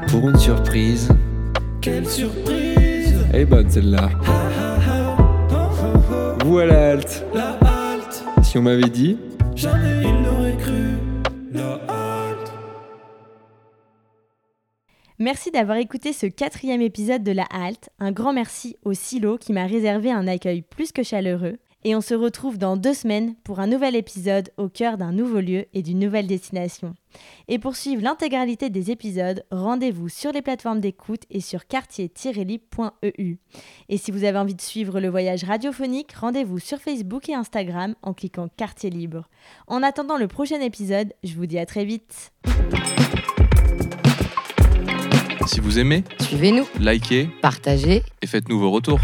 Pour une surprise. Quelle surprise! Elle est bonne celle-là. Vous à la halte. La halte. Si on m'avait dit. Jamais il n'aurait cru la halte. Merci d'avoir écouté ce 4e épisode de La Halte. Un grand merci au Silo qui m'a réservé un accueil plus que chaleureux. Et on se retrouve dans 2 semaines pour un nouvel épisode au cœur d'un nouveau lieu et d'une nouvelle destination. Et pour suivre l'intégralité des épisodes, rendez-vous sur les plateformes d'écoute et sur quartier-libre.eu. Et si vous avez envie de suivre le voyage radiophonique, rendez-vous sur Facebook et Instagram en cliquant Quartier Libre. En attendant le prochain épisode, je vous dis à très vite. Si vous aimez, suivez-nous, likez, partagez et faites-nous vos retours.